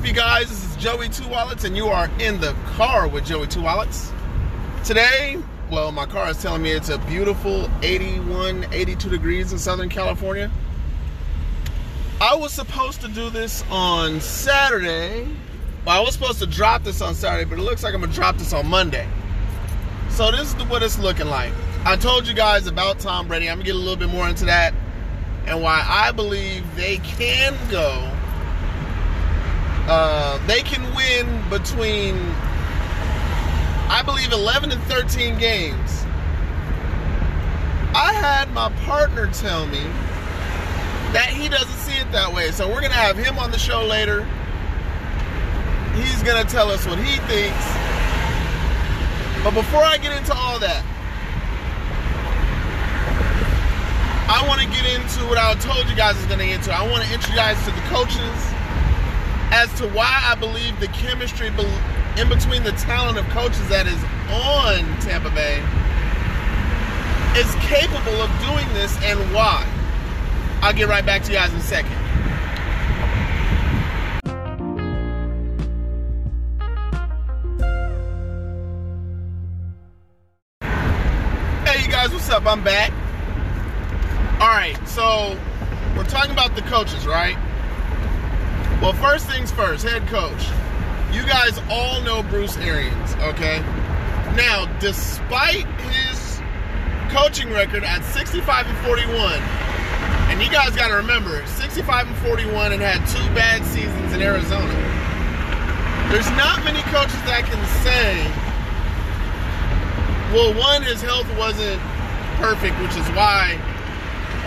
up, you guys? This is Joey Two Wallets, and you are in the car with Joey Two Wallets. Today, well, my car is telling me it's a beautiful 81, 82 degrees in Southern California. I was supposed to do this on Saturday. Well, I was supposed to drop this on Saturday, but it looks like I'm going to drop this on Monday. So this is what it's looking like. I told you guys about Tom Brady. I'm going to get a little bit more into that and why I believe they can go. They can win between, I believe, 11 and 13 games. I had my partner tell me that he doesn't see it that way. So we're going to have him on the show later. He's going to tell us what he thinks. But before I get into all that, I want to get into what I told you guys I was going to get into. I want to introduce you guys to the coaches, as to why I believe the chemistry in between the talent of coaches that is on Tampa Bay is capable of doing this and why. I'll get right back to you guys in a second. Hey, you guys, what's up? I'm back. All right, so we're talking about the coaches, right? Well, first things first, head coach. You guys all know Bruce Arians, okay? Now, despite his coaching record at 65-41, and you guys got to remember, 65-41 and had two bad seasons in Arizona. There's not many coaches that can say, well, one, his health wasn't perfect, which is why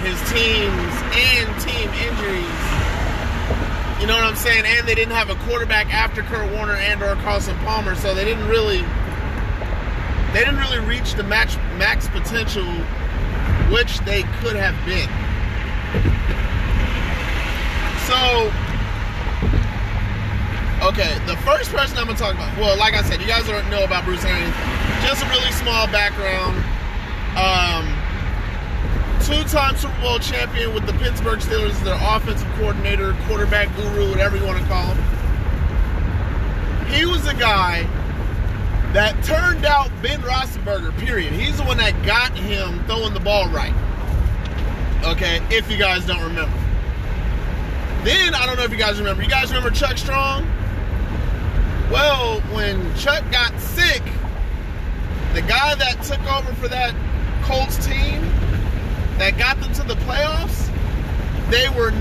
his teams and team injuries, you know what I'm saying? And they didn't have a quarterback after Kurt Warner and or Carson Palmer, so they didn't really reach the max potential, which they could have been. So, okay, the first person I'm gonna talk about, well, like I said, you guys don't know about Bruce Arians. Just a really small background. Two-time Super Bowl champion with the Pittsburgh Steelers, their offensive coordinator, quarterback guru, whatever you want to call him. He was the guy that turned out Ben Roethlisberger, period. He's the one that got him throwing the ball right. Okay, if you guys don't remember. Then, I don't know if you guys remember. You guys remember Chuck Strong? Well, when Chuck got sick, the guy that took over for that Colts team, that got them to the playoffs, they were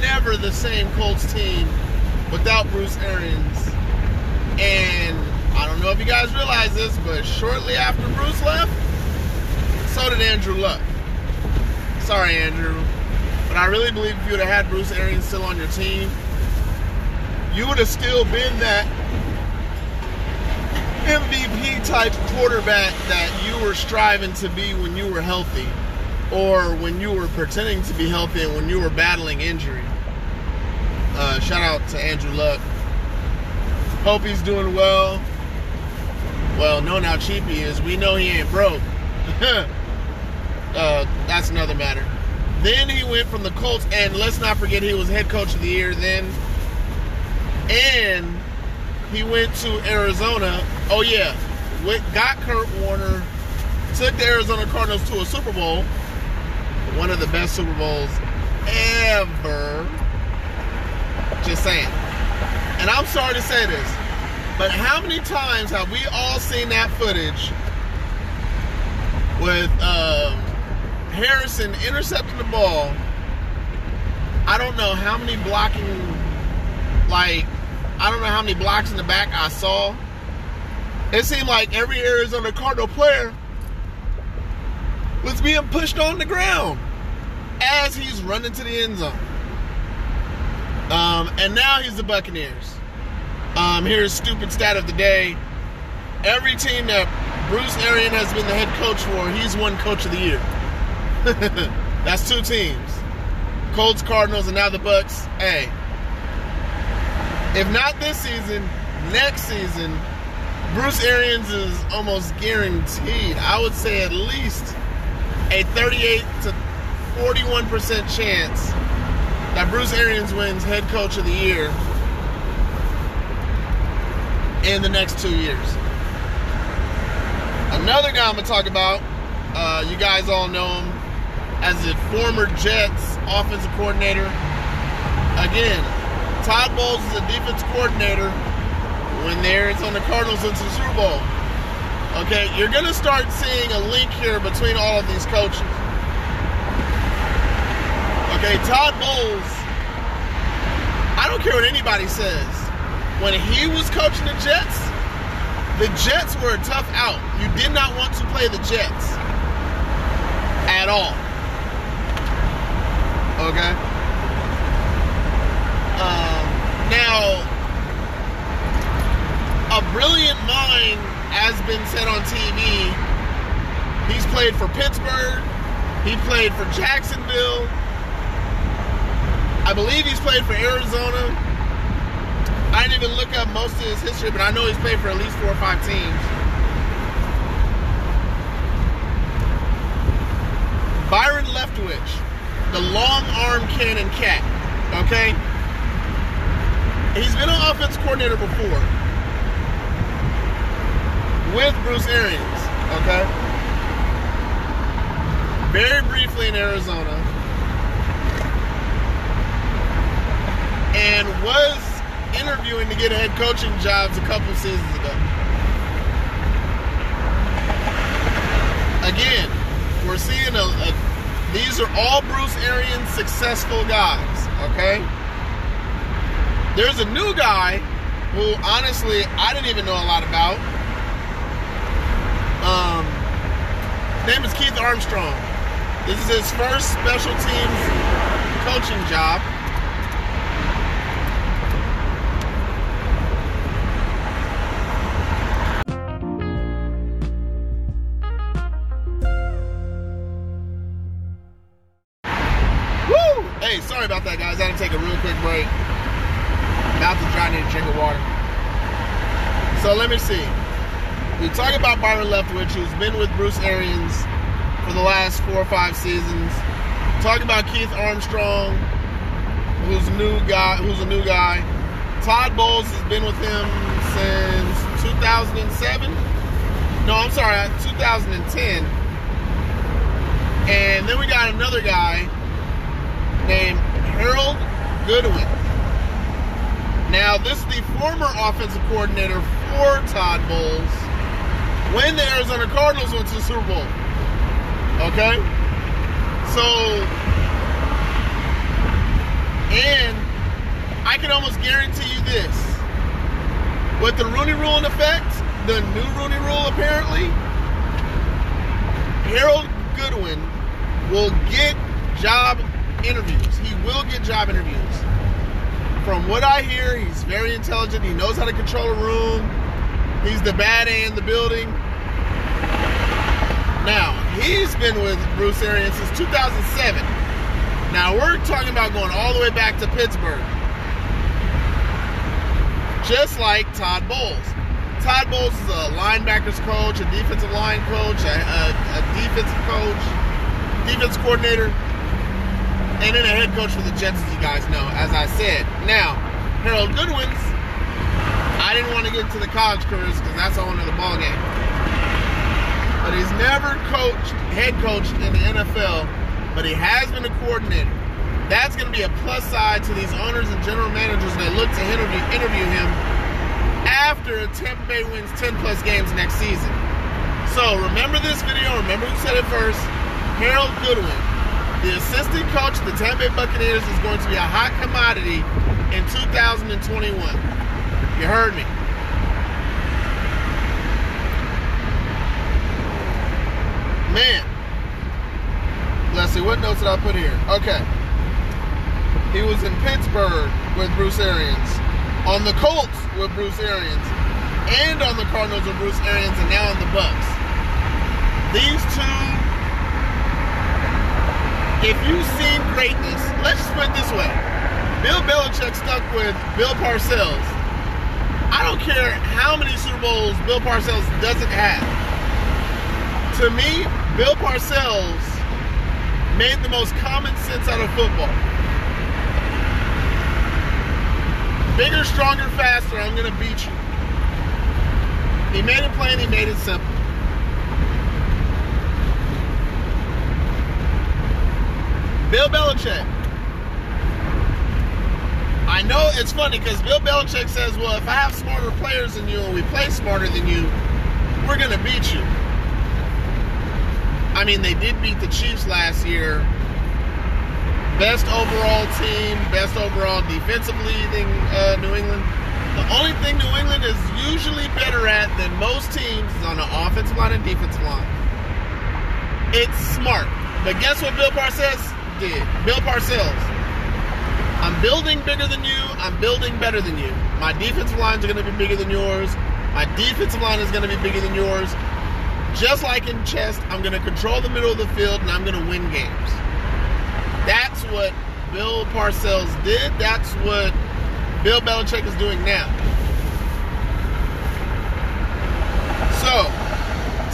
never the same Colts team without Bruce Arians. And I don't know if you guys realize this, but shortly after Bruce left, so did Andrew Luck. Sorry, Andrew, but I really believe if you would have had Bruce Arians still on your team, you would have still been that MVP type quarterback that you were striving to be when you were healthy, or when you were pretending to be healthy and when you were battling injury. Shout out to Andrew Luck. Hope he's doing well. Well, knowing how cheap he is, we know he ain't broke. That's another matter. Then he went from the Colts, and let's not forget he was head coach of the year then. And he went to Arizona. Oh, yeah. Got Kurt Warner. Took the Arizona Cardinals to a Super Bowl. One of the best Super Bowls ever. Just saying. And I'm sorry to say this, but how many times have we all seen that footage with Harrison intercepting the ball? I don't know how many blocks in the back I saw. It seemed like every Arizona Cardinal player was being pushed on the ground as he's running to the end zone. And now he's the Buccaneers. Here's stupid stat of the day. Every team that Bruce Arians has been the head coach for, he's won Coach of the Year. That's two teams. Colts, Cardinals, and now the Bucs. Hey. If not this season, next season, Bruce Arians is almost guaranteed, I would say at least a 38 to 41% chance that Bruce Arians wins head coach of the year in the next 2 years. Another guy I'm going to talk about, you guys all know him, as the former Jets offensive coordinator. Again, Todd Bowles is a defense coordinator when the Arizona Cardinals into the Super Bowl. Okay, you're going to start seeing a link here between all of these coaches. Okay, Todd Bowles, I don't care what anybody says, when he was coaching the Jets were a tough out. You did not want to play the Jets at all. Okay? Now, a brilliant mind has been said on TV. He's played for Pittsburgh. He played for Jacksonville. I believe he's played for Arizona. I didn't even look up most of his history, but I know he's played for at least 4 or 5 teams. Byron Leftwich, the long-arm cannon cat, okay? He's been an offense coordinator before, with Bruce Arians, okay? Very briefly in Arizona. And was interviewing to get a head coaching job a couple seasons ago. Again, we're seeing these are all Bruce Arians successful guys, okay? There's a new guy who, honestly, I didn't even know a lot about. Name is Keith Armstrong. This is his first special teams coaching job. Woo! Hey, sorry about that, guys. I had to take a real quick break. Mouth is dry, I need a drink of water. So let me see. We talk about Byron Leftwich, who's been with Bruce Arians for the last 4 or 5 seasons. Talk about Keith Armstrong, who's a new guy. Todd Bowles has been with him since 2007. No, I'm sorry, 2010. And then we got another guy named Harold Goodwin. Now, this is the former offensive coordinator for Todd Bowles when the Arizona Cardinals went to the Super Bowl, okay? So, and I can almost guarantee you this. With the Rooney Rule in effect, the new Rooney Rule apparently, Harold Goodwin will get job interviews. He will get job interviews. From what I hear, he's very intelligent. He knows how to control a room. He's the bad A in the building. Now, he's been with Bruce Arians since 2007. Now, we're talking about going all the way back to Pittsburgh. Just like Todd Bowles. Todd Bowles is a linebackers coach, a defensive line coach, a defensive coach, defense coordinator, and then a head coach for the Jets, as you guys know, as I said. Now, Harold Goodwin's, I didn't want to get into the college careers because that's a whole nother ball game. But he's never coached, head coached in the NFL, but he has been a coordinator. That's going to be a plus side to these owners and general managers that look to interview him after Tampa Bay wins 10+ games next season. So remember this video, remember who said it first, Harold Goodwin, the assistant coach of the Tampa Bay Buccaneers, is going to be a hot commodity in 2021. You heard me. Man. Let's see, what notes did I put here? Okay. He was in Pittsburgh with Bruce Arians, on the Colts with Bruce Arians, and on the Cardinals with Bruce Arians, and now on the Bucks. These two, if you've seen greatness, let's just put it this way. Bill Belichick stuck with Bill Parcells. I don't care how many Super Bowls Bill Parcells doesn't have. To me, Bill Parcells made the most common sense out of football. bigger, stronger, faster, I'm going to beat you. He made it plain, he made it simple. Bill Belichick. I know it's funny because Bill Belichick says, well, if I have smarter players than you and we play smarter than you, we're going to beat you. I mean, they did beat the Chiefs last year. Best overall team, best overall defensive leading New England. The only thing New England is usually better at than most teams is on the offensive line and defensive line. It's smart. But guess what Bill Parcells did? Bill Parcells. I'm building bigger than you. I'm building better than you. My defensive lines are going to be bigger than yours. My defensive line is going to be bigger than yours. Just like in chess, I'm going to control the middle of the field and I'm going to win games. That's what Bill Parcells did. That's what Bill Belichick is doing now. So,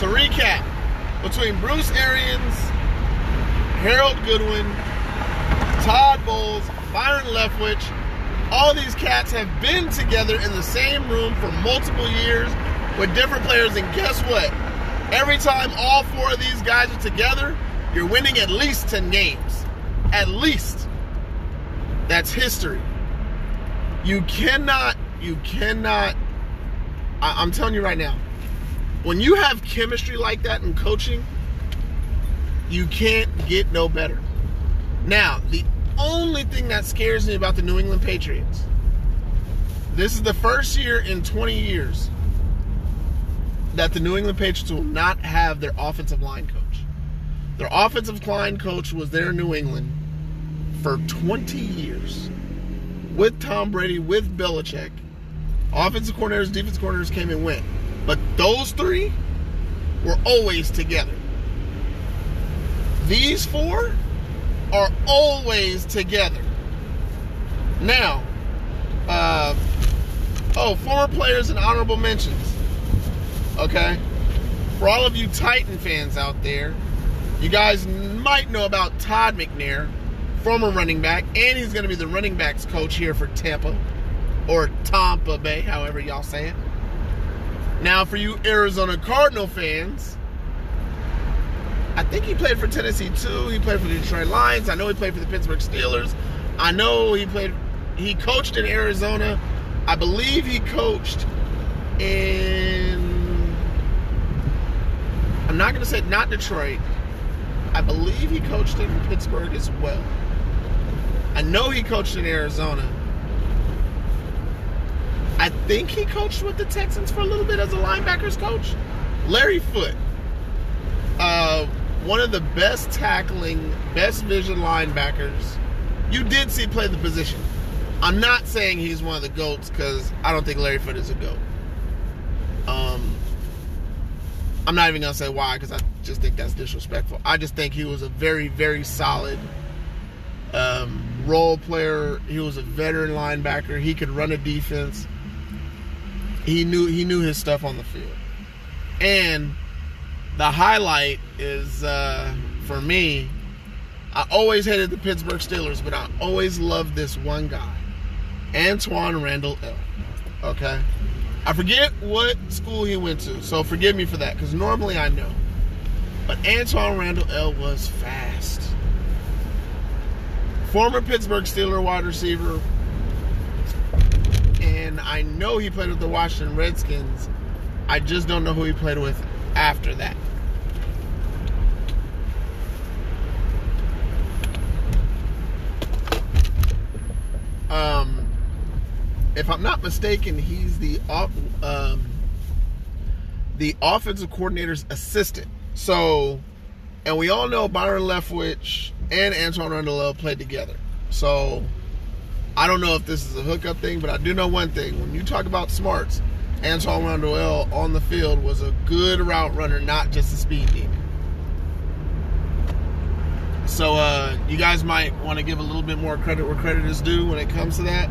to recap, between Bruce Arians, Harold Goodwin, Todd Bowles, Byron Leftwich, all these cats have been together in the same room for multiple years with different players, and guess what? Every time all four of these guys are together, you're winning at least 10 games. At least. That's history. You cannot, I'm telling you right now, when you have chemistry like that in coaching, you can't get no better. Now, the only thing that scares me about the New England Patriots, this is the first year in 20 years that the New England Patriots will not have their offensive line coach. Their offensive line coach was there in New England for 20 years. With Tom Brady, with Belichick. Offensive coordinators, defensive coordinators came and went. But those three were always together. These four are always together. Now, former players and honorable mentions. Okay? For all of you Titan fans out there, you guys might know about Todd McNair, former running back, and he's going to be the running backs coach here for Tampa, or Tampa Bay, however y'all say it. Now, for you Arizona Cardinal fans, I think he played for Tennessee too. He played for the Detroit Lions. I know he played for the Pittsburgh Steelers. I know he coached in Arizona. I believe he coached in, I'm not going to say not Detroit. I believe he coached in Pittsburgh as well. I know he coached in Arizona. I think he coached with the Texans for a little bit as a linebackers coach. Larry Foote. One of the best tackling, best vision linebackers. You did see play the position. I'm not saying he's one of the GOATs because I don't think Larry Foote is a GOAT. I'm not even going to say why because I just think that's disrespectful. I just think he was a very, very solid role player. He was a veteran linebacker. He could run a defense. He knew his stuff on the field. And the highlight is, for me, I always hated the Pittsburgh Steelers, but I always loved this one guy, Antwaan Randle El. Okay? I forget what school he went to, so forgive me for that, because normally I know. But Antwaan Randle El was fast. Former Pittsburgh Steelers wide receiver. And I know he played with the Washington Redskins. I just don't know who he played with after that. If I'm not mistaken, he's the offensive coordinator's assistant. So, and we all know Byron Leftwich and Antwaan Randle El played together. So, I don't know if this is a hookup thing, but I do know one thing. When you talk about smarts, Antwaan Randle El on the field was a good route runner, not just a speed demon. So, you guys might want to give a little bit more credit where credit is due when it comes to that.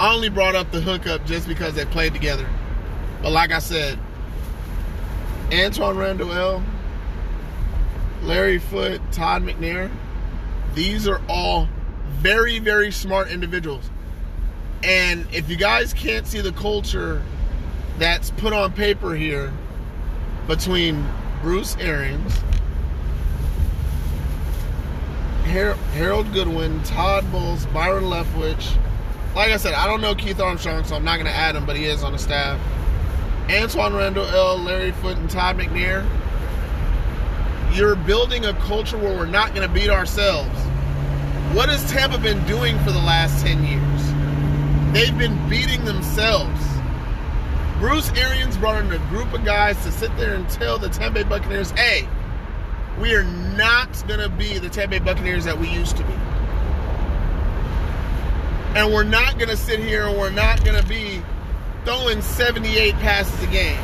I only brought up the hookup just because they played together. But like I said, Antwaan Randle El, Larry Foote, Todd McNair, these are all very, very smart individuals. And if you guys can't see the culture that's put on paper here between Bruce Arians, Harold Goodwin, Todd Bowles, Byron Leftwich. Like I said, I don't know Keith Armstrong, so I'm not going to add him, but he is on the staff. Antwaan Randle El, Larry Foote, and Todd McNair. You're building a culture where we're not going to beat ourselves. What has Tampa been doing for the last 10 years? They've been beating themselves. Bruce Arians brought in a group of guys to sit there and tell the Tampa Bay Buccaneers, hey, we are not going to be the Tampa Bay Buccaneers that we used to be. And we're not going to sit here and we're not going to be throwing 78 passes a game.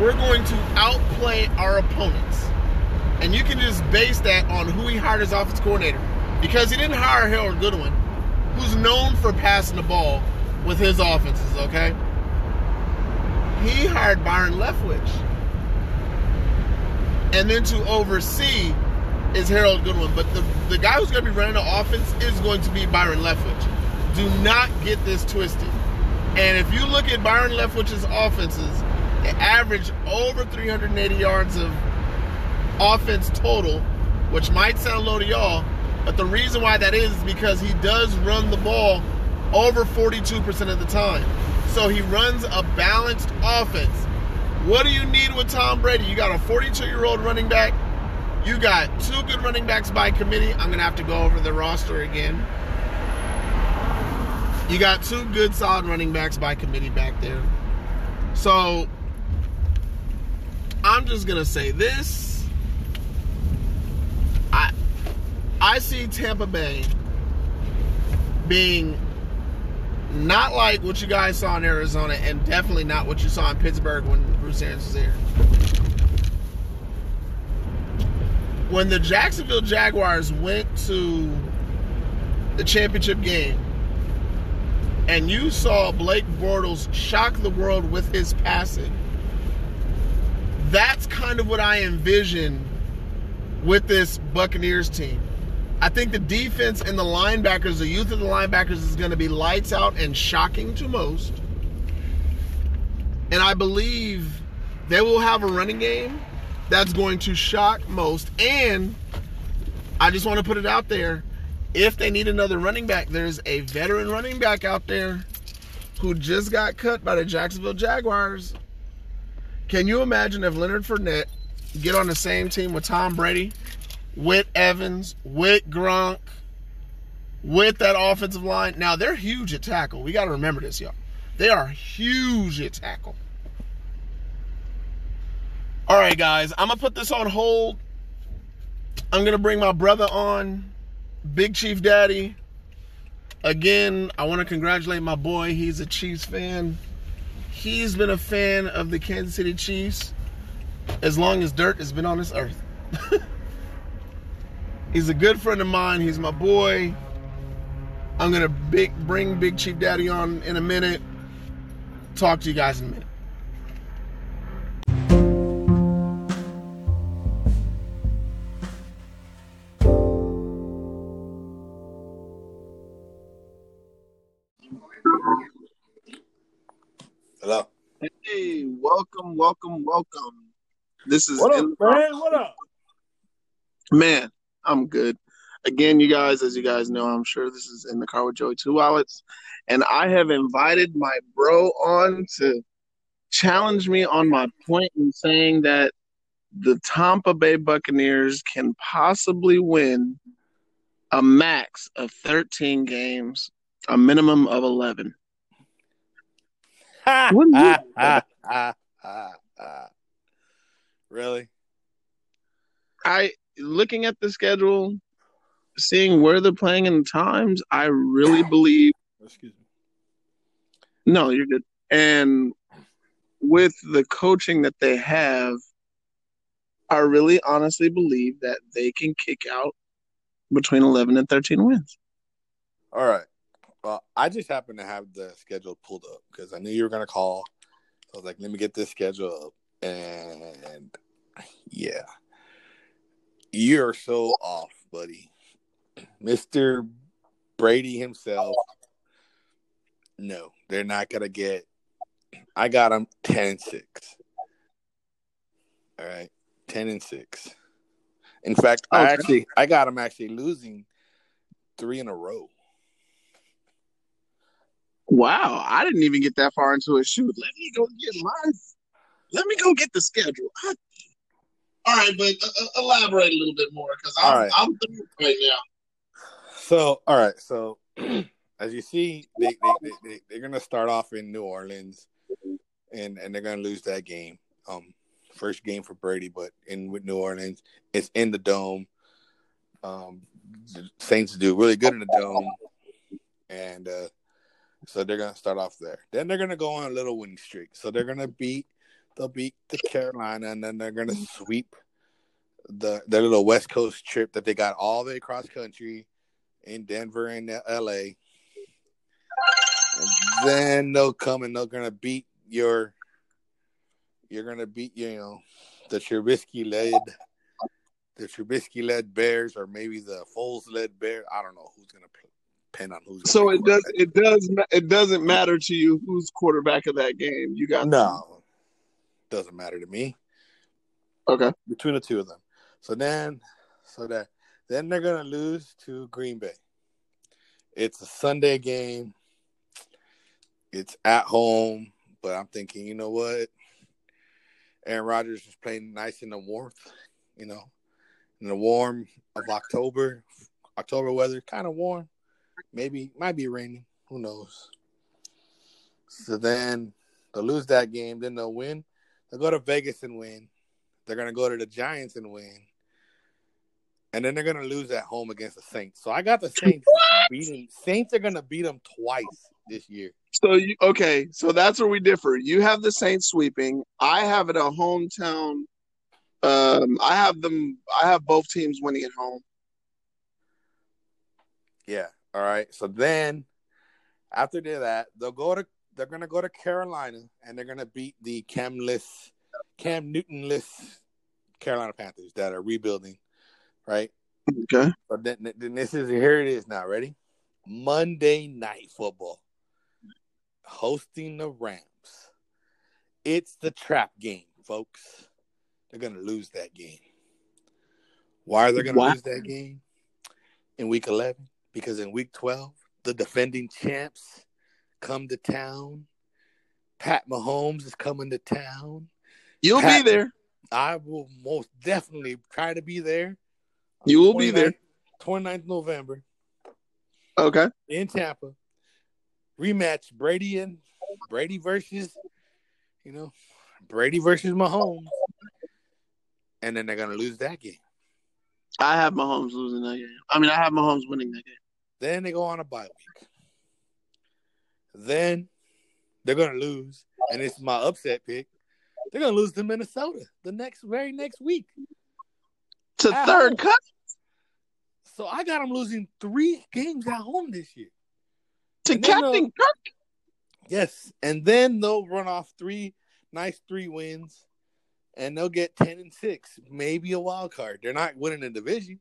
We're going to outplay our opponents. And you can just base that on who he hired as offensive coordinator. Because he didn't hire Harold Goodwin, who's known for passing the ball with his offenses, okay? He hired Byron Leftwich. And then to oversee is Harold Goodwin. But the guy who's going to be running the offense is going to be Byron Leftwich. Do not get this twisted. And if you look at Byron Leftwich's offenses, they average over 380 yards of offense total, which might sound low to y'all, but the reason why that is because he does run the ball over 42% of the time. So he runs a balanced offense. What do you need with Tom Brady? You got a 42-year-old running back. You got two good running backs by committee. I'm going to have to go over the roster again. You got two good, solid running backs by committee back there. So I'm just going to say this. I see Tampa Bay being not like what you guys saw in Arizona and definitely not what you saw in Pittsburgh when Bruce Arians was there. When the Jacksonville Jaguars went to the championship game and you saw Blake Bortles shock the world with his passing, that's kind of what I envision with this Buccaneers team. I think the defense and the linebackers, the youth of the linebackers is going to be lights out and shocking to most. And I believe they will have a running game that's going to shock most. And I just want to put it out there, if they need another running back, there's a veteran running back out there who just got cut by the Jacksonville Jaguars. Can you imagine if Leonard Fournette get on the same team with Tom Brady, with Evans, with Gronk, with that offensive line? Now, they're huge at tackle. We got to remember this, y'all. They are huge at tackle. All right, guys. I'm going to put this on hold. I'm going to bring my brother on, Big Chief Daddy. Again, I want to congratulate my boy. He's a Chiefs fan. He's been a fan of the Kansas City Chiefs as long as dirt has been on this earth. He's a good friend of mine. He's my boy. I'm going to bring Big Chief Daddy on in a minute. Talk to you guys in a minute. Hello. Hey, welcome. This is... What up, man? Man, I'm good. Again, you guys, as you guys know, I'm sure this is In the Car with Joey Two Wallets. And I have invited my bro on to challenge me on my point in saying that the Tampa Bay Buccaneers can possibly win a max of 13 games, a minimum of 11. Really? Looking at the schedule, seeing where they're playing and the times, I really believe... Excuse me. No, you're good. And with the coaching that they have, I really honestly believe that they can kick out between 11 and 13 wins. All right. Well, I just happened to have the schedule pulled up because I knew you were going to call. I was like, let me get this schedule up. And yeah. You're so off, buddy. Mr. Brady himself No, they're not going to get – I got them 10-6. All right, 10-6. In fact, okay. I got them actually losing 3 in a row. Wow, I didn't even get that far into it. Shoot, let me go get mine. Let me go get the schedule. All right, but elaborate a little bit more because I'm through right now. So, all right, so as you see, they're going to start off in New Orleans, and they're going to lose that game. First game for Brady, but with New Orleans, it's in the Dome. The Saints do really good in the Dome, and so they're going to start off there. Then they're going to go on a little winning streak. So they're going to beat the Carolina, and then they're going to sweep their little West Coast trip that they got all the way across country in Denver and L.A. And then they'll come and they're going to beat the Trubisky-led Bears, or maybe the Foles-led Bears. I don't know who's going to play. So it doesn't matter to you who's quarterback of that game. You got no. It doesn't matter to me. Okay. Between the two of them. So then they're gonna lose to Green Bay. It's a Sunday game. It's at home, but I'm thinking, you know what? Aaron Rodgers is playing nice in the warmth, in the warm of October. October weather, kind of warm. Maybe, might be raining. Who knows? So then they'll lose that game. Then they'll win. They'll go to Vegas and win. They're going to go to the Giants and win. And then they're going to lose at home against the Saints. So I got the Saints beating. Saints are going to beat them twice this year. So that's where we differ. You have the Saints sweeping. I have it a hometown. I have both teams winning at home. Yeah. All right. So then after that, they're gonna go to Carolina, and they're gonna beat the Cam Newton-less Carolina Panthers that are rebuilding. Right? Okay. But then here it is now, ready? Monday Night Football. Hosting the Rams. It's the trap game, folks. They're gonna lose that game. Why are they gonna lose that game in week 11? Because in week 12, the defending champs come to town. Pat Mahomes is coming to town. You'll be there. I will most definitely try to be there. You will be there. 29th November. Okay. In Tampa. Rematch Brady versus Mahomes. And then they're going to lose that game. I have Mahomes losing that game. I have Mahomes winning that game. Then they go on a bye week. Then they're going to lose, and it's my upset pick. They're going to lose to Minnesota the very next week. To third cut. So I got them losing 3 games at home this year. To Captain Kirk. Yes, and then they'll run off 3 wins, and they'll get 10-6, maybe a wild card. They're not winning the division.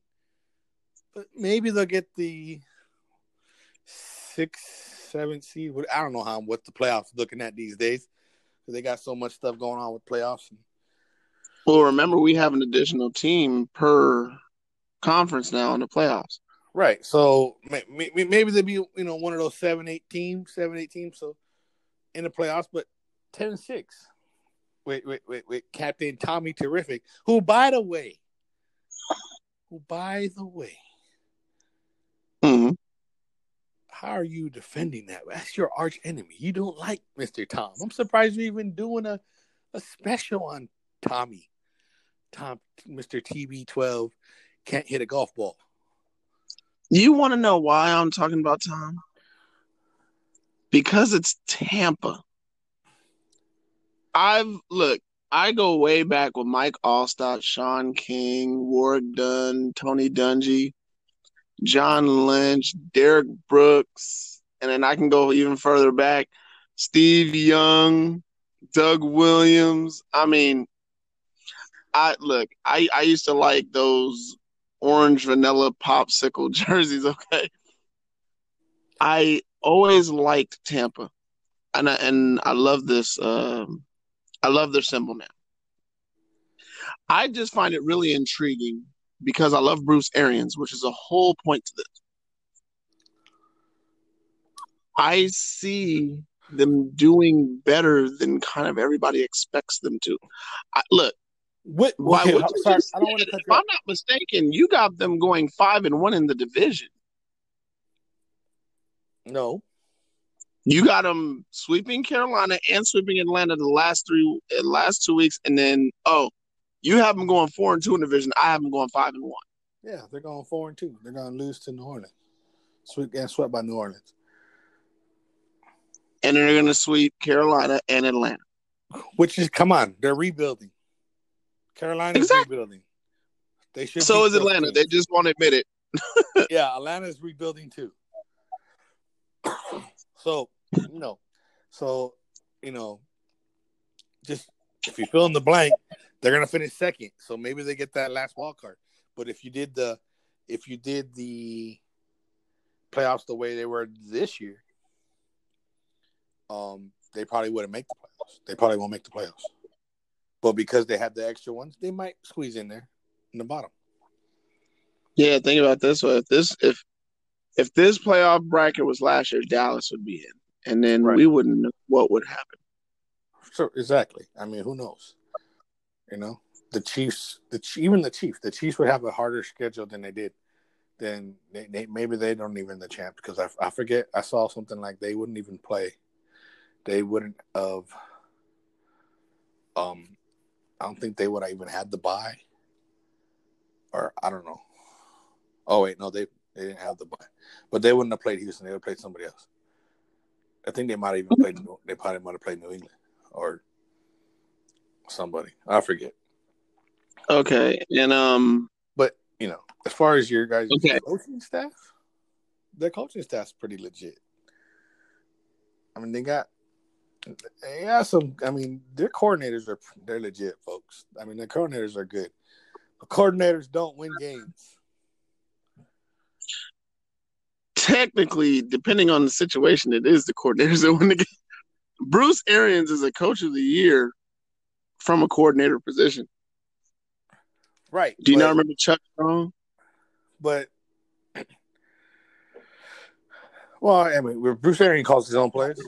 But maybe they'll get the 6, 7 seed. I don't know what the playoffs looking at these days, because they got so much stuff going on with playoffs. Well, remember, we have an additional team per conference now in the playoffs. Right. So maybe they'll be one of those 7, 8 teams. So in the playoffs, but 10-6. Wait, Captain Tommy Terrific, who, by the way, how are you defending that? That's your arch enemy. You don't like Mr. Tom. I'm surprised you're even doing a special on Tommy. Tom, Mr. TB12 can't hit a golf ball. You want to know why I'm talking about Tom? Because it's Tampa. I go way back with Mike Allstott, Sean King, Warwick Dunn, Tony Dungy, John Lynch, Derek Brooks, and then I can go even further back, Steve Young, Doug Williams. I used to like those orange vanilla popsicle jerseys, okay? I always liked Tampa, and I love this. I love their symbol now. I just find it really intriguing because I love Bruce Arians, which is a whole point to this. I see them doing better than kind of everybody expects them to. If I'm not mistaken, you got them going 5-1 in the division. No. You got them sweeping Carolina and sweeping Atlanta the last two weeks, and then you have them going 4-2 in the division. I have them going 5-1. Yeah, they're going 4-2. They're going to lose to New Orleans. Swept by New Orleans. And they're going to sweep Carolina and Atlanta. Which is, come on, they're rebuilding. Carolina's rebuilding. They should. So is Atlanta. They just won't admit it. Yeah, Atlanta's rebuilding too. So, just if you fill in the blank, they're gonna finish second. So maybe they get that last wild card. But if you did the playoffs the way they were this year, they probably wouldn't make the playoffs. They probably won't make the playoffs. But because they had the extra ones, they might squeeze in there in the bottom. Yeah, think about this. If this playoff bracket was last year, Dallas would be in. And then we wouldn't know what would happen. Sure, exactly. I mean, who knows? You know, the Chiefs would have a harder schedule than they did. Then maybe they don't even the champ, because I forget. I saw something like they wouldn't even play. They wouldn't have. I don't think they would have even had the bye. Or I don't know. Oh wait, no, they didn't have the bye, but they wouldn't have played Houston. They would have played somebody else. I think they might even played. They probably might have played New England or somebody. I forget. Okay, and but as far as your guys' coaching staff, their coaching staff's pretty legit. I mean, their coordinators they're legit, folks. I mean, their coordinators are good. But coordinators don't win games. Technically, depending on the situation, it is the coordinators that win the game. Bruce Arians is a coach of the year from a coordinator position. Right. Do you not remember Chuck Strong? Bruce Arians calls his own plays.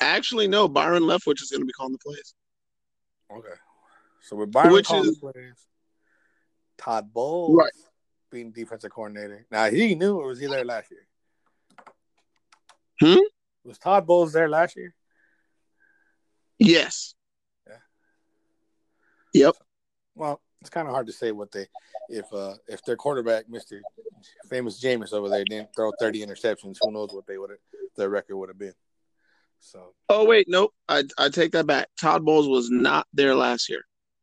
Actually, no. Byron Leftwich is going to be calling the plays. Okay. So with Byron calling the plays, Todd Bowles being defensive coordinator. Now, he knew, or was he there last year? Was Todd Bowles there last year? Yes. Yeah. Yep. So, it's kind of hard to say if their quarterback, Mr. Famous Jameis over there, didn't throw 30 interceptions, who knows what their record would have been. So. Oh wait, nope. I take that back. Todd Bowles was not there last year.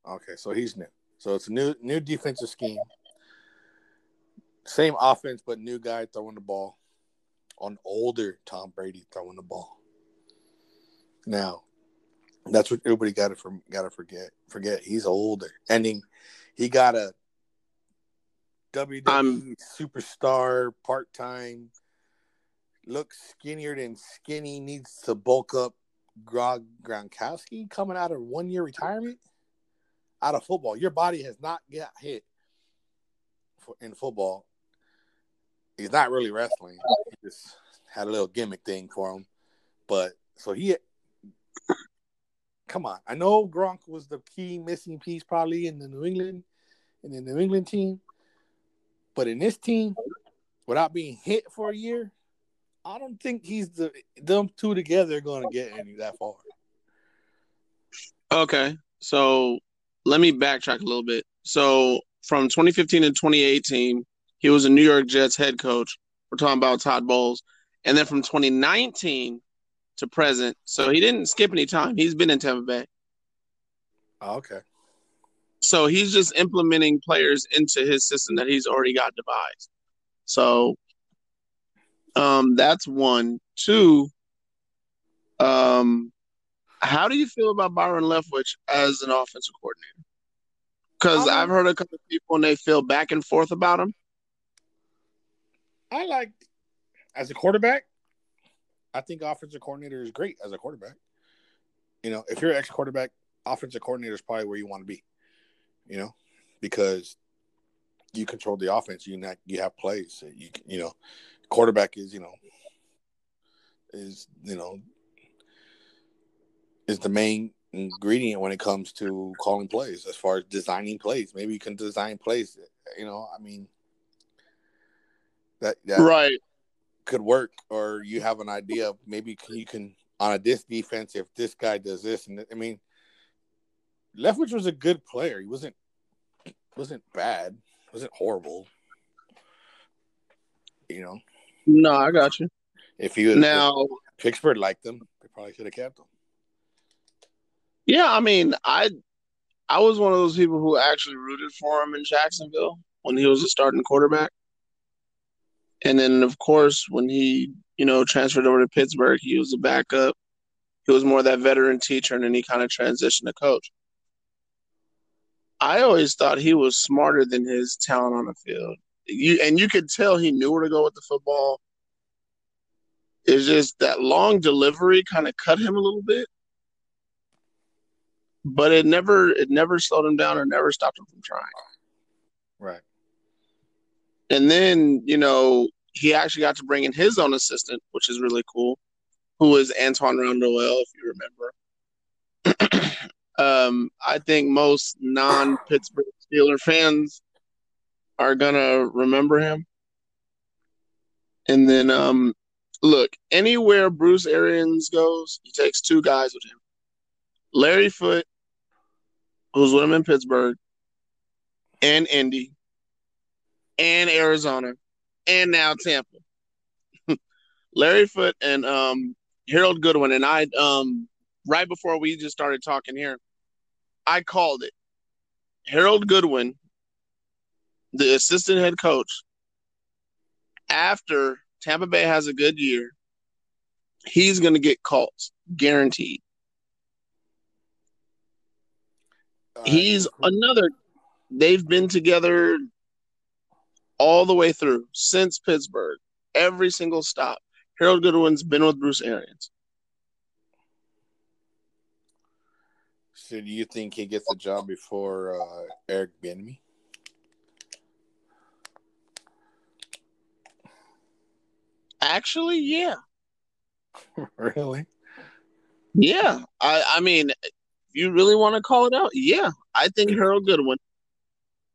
Okay, so he's new. So it's a new defensive scheme, same offense, but new guy throwing the ball, on older Tom Brady throwing the ball. Now, that's what everybody gotta forget. Forget he's older, and he got a WWE superstar part-time. Looks skinnier than skinny, needs to bulk up. Gronkowski coming out of 1-year retirement out of football. Your body has not got hit in football. He's not really wrestling. He just had a little gimmick thing for him. But so he – come on. I know Gronk was the key missing piece probably in the New England team. But in this team, without being hit for a year, I don't think them two together are going to get any that far. Okay. So let me backtrack a little bit. So from 2015 to 2018, he was a New York Jets head coach. We're talking about Todd Bowles. And then from 2019 to present, so he didn't skip any time. He's been in Tampa Bay. Oh, okay. So he's just implementing players into his system that he's already got devised. So – that's one. Two, how do you feel about Byron Leftwich as an offensive coordinator? Because I've heard a couple of people and they feel back and forth about him. I like as a quarterback, I think offensive coordinator is great as a quarterback. You know, if you're an ex-quarterback, offensive coordinator is probably where you want to be, you know, because you control the offense. You have plays. So you know, quarterback is the main ingredient when it comes to calling plays, as far as designing plays. Maybe you can design plays, you know, I mean, that right could work, or you have an idea of maybe you can on this defense, if this guy does this. And I mean, Leftwich was a good player. He wasn't bad, wasn't horrible, you know. No, I got you. If he was now, Pittsburgh liked him, they probably should have kept him. Yeah, I mean, I was one of those people who actually rooted for him in Jacksonville when he was a starting quarterback. And then, of course, when he, you know, transferred over to Pittsburgh, he was a backup. He was more that veteran teacher, and then he kind of transitioned to coach. I always thought he was smarter than his talent on the field. You could tell he knew where to go with the football. It's just that long delivery kind of cut him a little bit. But it never slowed him down or never stopped him from trying. Right. And then, you know, he actually got to bring in his own assistant, which is really cool, who is Antwaan Randle El, if you remember. I think most non-Pittsburgh Steelers fans are going to remember him. And then, look, anywhere Bruce Arians goes, he takes two guys with him. Larry Foote, who's with him in Pittsburgh, and Indy, and Arizona, and now Tampa. Larry Foote and Harold Goodwin, and I, right before we just started talking here, I called it. Harold Goodwin, the assistant head coach, after Tampa Bay has a good year, he's going to get calls, guaranteed. He's another – they've been together all the way through since Pittsburgh, every single stop. Harold Goodwin's been with Bruce Arians. So do you think he gets the job before Eric Bieniemy? Actually, yeah. Really? Yeah. I mean – you really want to call it out? Yeah. I think Harold Goodwin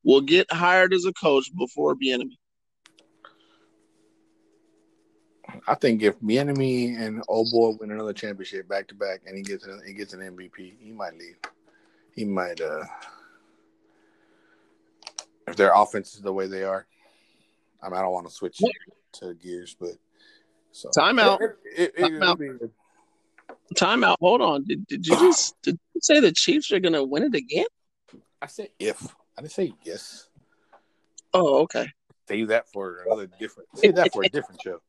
will get hired as a coach before Bieniemy. I think if Bieniemy and old boy win another championship back to back and he gets an MVP, he might leave. He might if their offense is the way they are. I mean, I don't want to switch to gears, but so timeout. Timeout. Hold on. Did you say the Chiefs are going to win it again? I said if. I didn't say yes. Oh, okay. Save that for another different. Save that for a different show.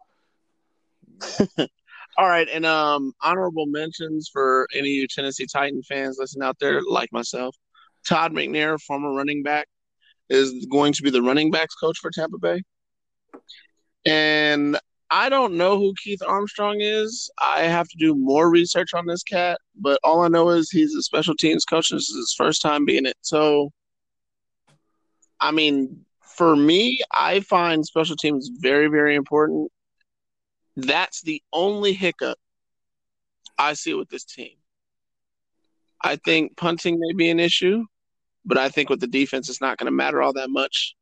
All right, and honorable mentions for any of you Tennessee Titan fans listening out there, like myself. Todd McNair, former running back, is going to be the running backs coach for Tampa Bay, and I don't know who Keith Armstrong is. I have to do more research on this cat, but all I know is he's a special teams coach, and this is his first time being it. So, I mean, for me, I find special teams very, very important. That's the only hiccup I see with this team. I think punting may be an issue, but I think with the defense, it's not going to matter all that much.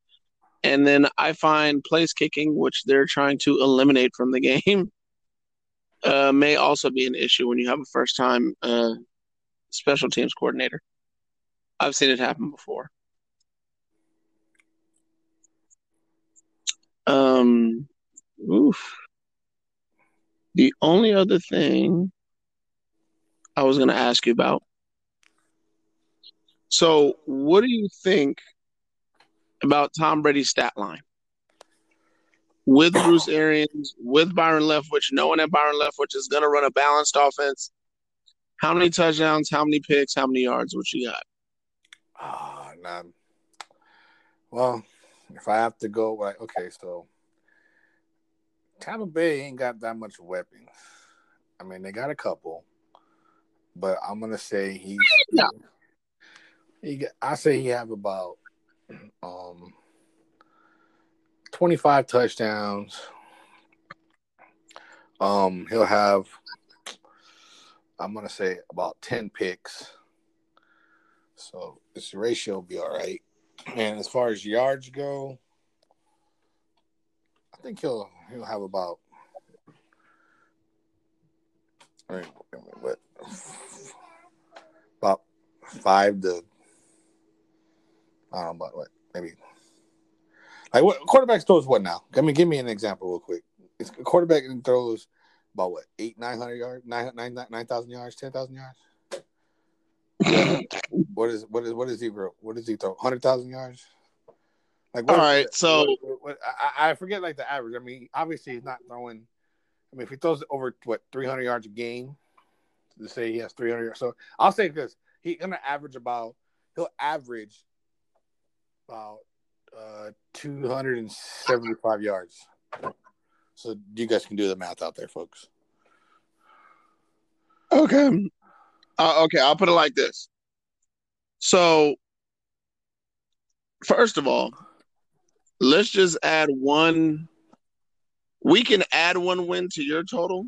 And then I find place kicking, which they're trying to eliminate from the game, may also be an issue when you have a first-time special teams coordinator. I've seen it happen before. The only other thing I was going to ask you about. So what do you think about Tom Brady's stat line with Bruce Arians, with Byron Leftwich, knowing that Byron Leftwich is going to run a balanced offense? How many touchdowns, how many picks, how many yards, what you got? Well, if I have to go, okay, so Tampa Bay ain't got that much weapons. I mean, they got a couple, but I'm gonna say he have about 25 touchdowns. He'll have, I'm gonna say, about 10 picks. So this ratio will be all right. And as far as yards go, I think he'll have about, I mean, what, about 5 to, I don't know, about what, maybe. Like, what quarterback throws what now? I mean, give me an example real quick. It's a quarterback and throws about what, 900 yards, 9,000 yards, 10,000 yards. What is he throw? 100,000 yards. Like, all right, so I forget like the average. I mean, obviously he's not throwing. I mean, if he throws over 300 yards a game, let's say he has 300 yards. So I'll say this: he'll average about 275 yards. So you guys can do the math out there, folks. Okay. Okay, I'll put it like this. So, first of all, let's just add one. We can add one win to your total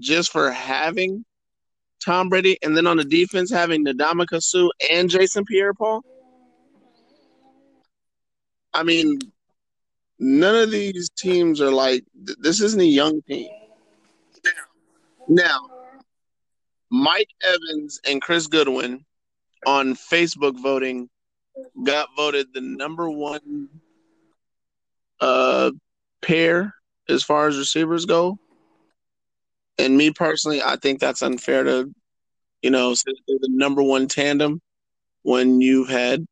just for having Tom Brady. And then on the defense, having Ndamukong Suh and Jason Pierre-Paul. I mean, none of these teams are like, this isn't a young team. Now, Mike Evans and Chris Godwin on Facebook voting got voted the number one pair as far as receivers go. And me personally, I think that's unfair to, say the number one tandem when you've had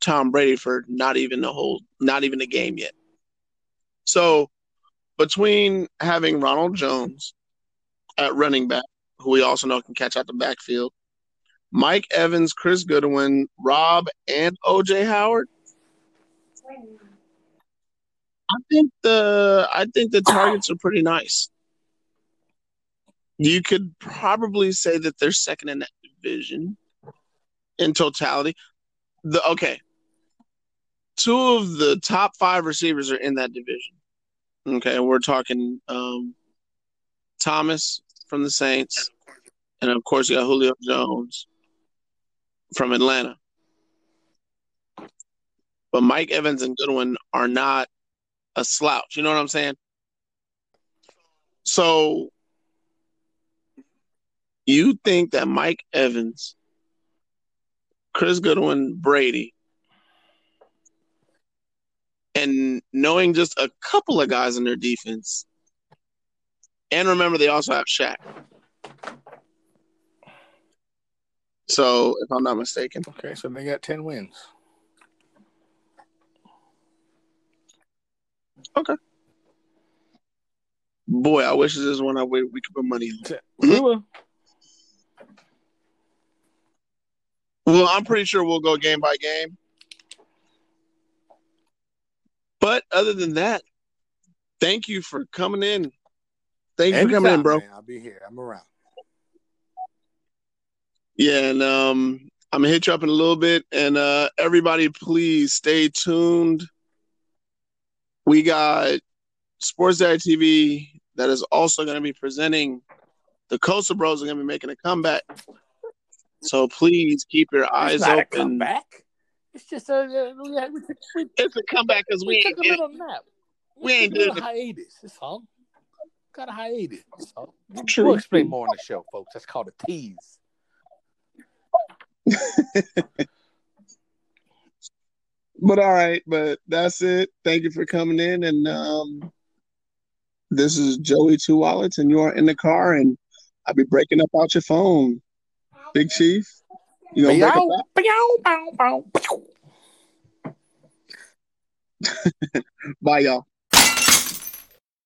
Tom Brady for not even a game yet. So between having Ronald Jones at running back, who we also know can catch out the backfield, Mike Evans, Chris Goodwin, Rob, and O.J. Howard, I think the targets are pretty nice. You could probably say that they're second in that division in totality. Two of the top 5 receivers are in that division. Okay, we're talking Thomas from the Saints, and of course you got Julio Jones from Atlanta. But Mike Evans and Goodwin are not a slouch. You know what I'm saying? So you think that Mike Evans, Chris Godwin, Brady, and knowing just a couple of guys in their defense, and remember, they also have Shaq. So, if I'm not mistaken. Okay, so they got 10 wins. Okay. Boy, I wish this is one we could put money on. We will. Well, I'm pretty sure we'll go game by game. But other than that, thank you for coming in. Thank you for coming in, bro. Man, I'll be here. I'm around. Yeah, and I'm gonna hit you up in a little bit. And everybody, please stay tuned. We got Sports Daddy TV that is also gonna be presenting. The Coastal Bros are gonna be making a comeback. So please keep your eyes open. It's not a comeback. It's just it's a comeback because we took a little nap. We ain't doing a hiatus. That's all. Got a hiatus. So we'll explain more on the show, folks. That's called a tease. But all right, but that's it. Thank you for coming in. And this is Joey Two Wallets, and you're in the car, and I'll be breaking up out your phone. Big Chief, you gonna break up out? Bye, y'all.